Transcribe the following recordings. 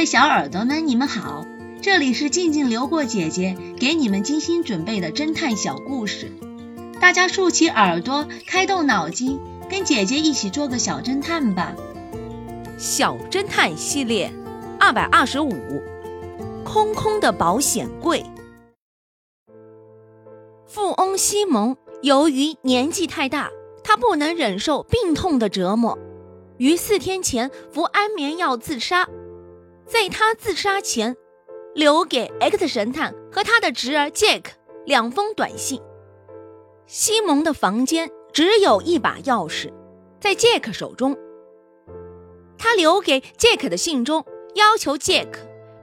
位小耳朵们，你们好，这里是静静流过姐姐给你们精心准备的侦探小故事，大家竖起耳朵，开动脑筋，跟姐姐一起做个小侦探吧。小侦探系列225，空空的保险柜。富翁西蒙由于年纪太大，他不能忍受病痛的折磨，于4天前服安眠药自杀。在他自杀前，留给 X 神探和他的侄儿 Jack 2封短信。西蒙的房间只有1把钥匙，在 Jack 手中。他留给 Jack 的信中要求 Jack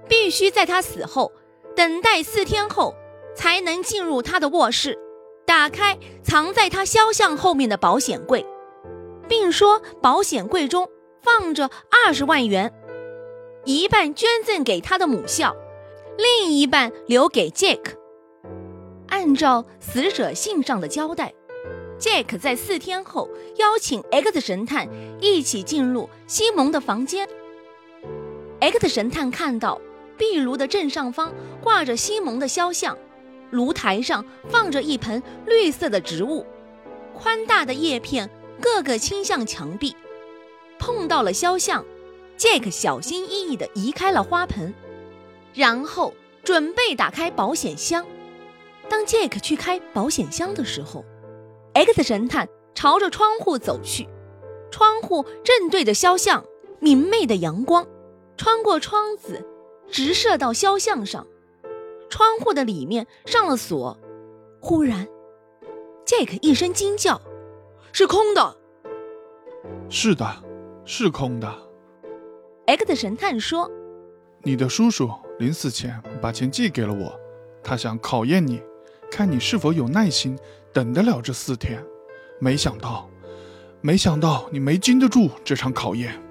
必须在他死后等待4天后才能进入他的卧室，打开藏在他肖像后面的保险柜，并说保险柜中放着20万元，1半捐赠给他的母校，另1半留给 Jack。 按照死者信上的交代， Jack 在4天后邀请 X 神探一起进入西蒙的房间。 X 神探看到壁炉的正上方挂着西蒙的肖像，炉台上放着1盆绿色的植物，宽大的叶片各个倾向墙壁。碰到了肖像，Jack 小心翼翼地移开了花盆，然后准备打开保险箱。当 Jack 去开保险箱的时候， X 神探朝着窗户走去，窗户正对着肖像，明媚的阳光穿过窗子直射到肖像上，窗户的里面上了锁。忽然 Jack 一声惊叫，是空的。是的，是空的。X 神探说，你的叔叔临死前把钱寄给了我，他想考验你，看你是否有耐心等得了这4天。没想到你没经得住这场考验。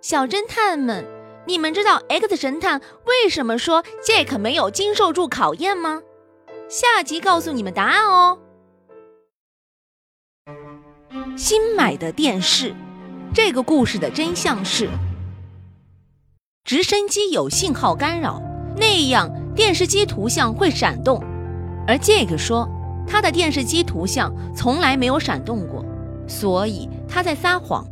小侦探们，你们知道 X 神探为什么说 Jack 没有经受住考验吗？下集告诉你们答案哦。新买的电视，这个故事的真相是，直升机有信号干扰，那样电视机图像会闪动，而Jack说他的电视机图像从来没有闪动过，所以他在撒谎。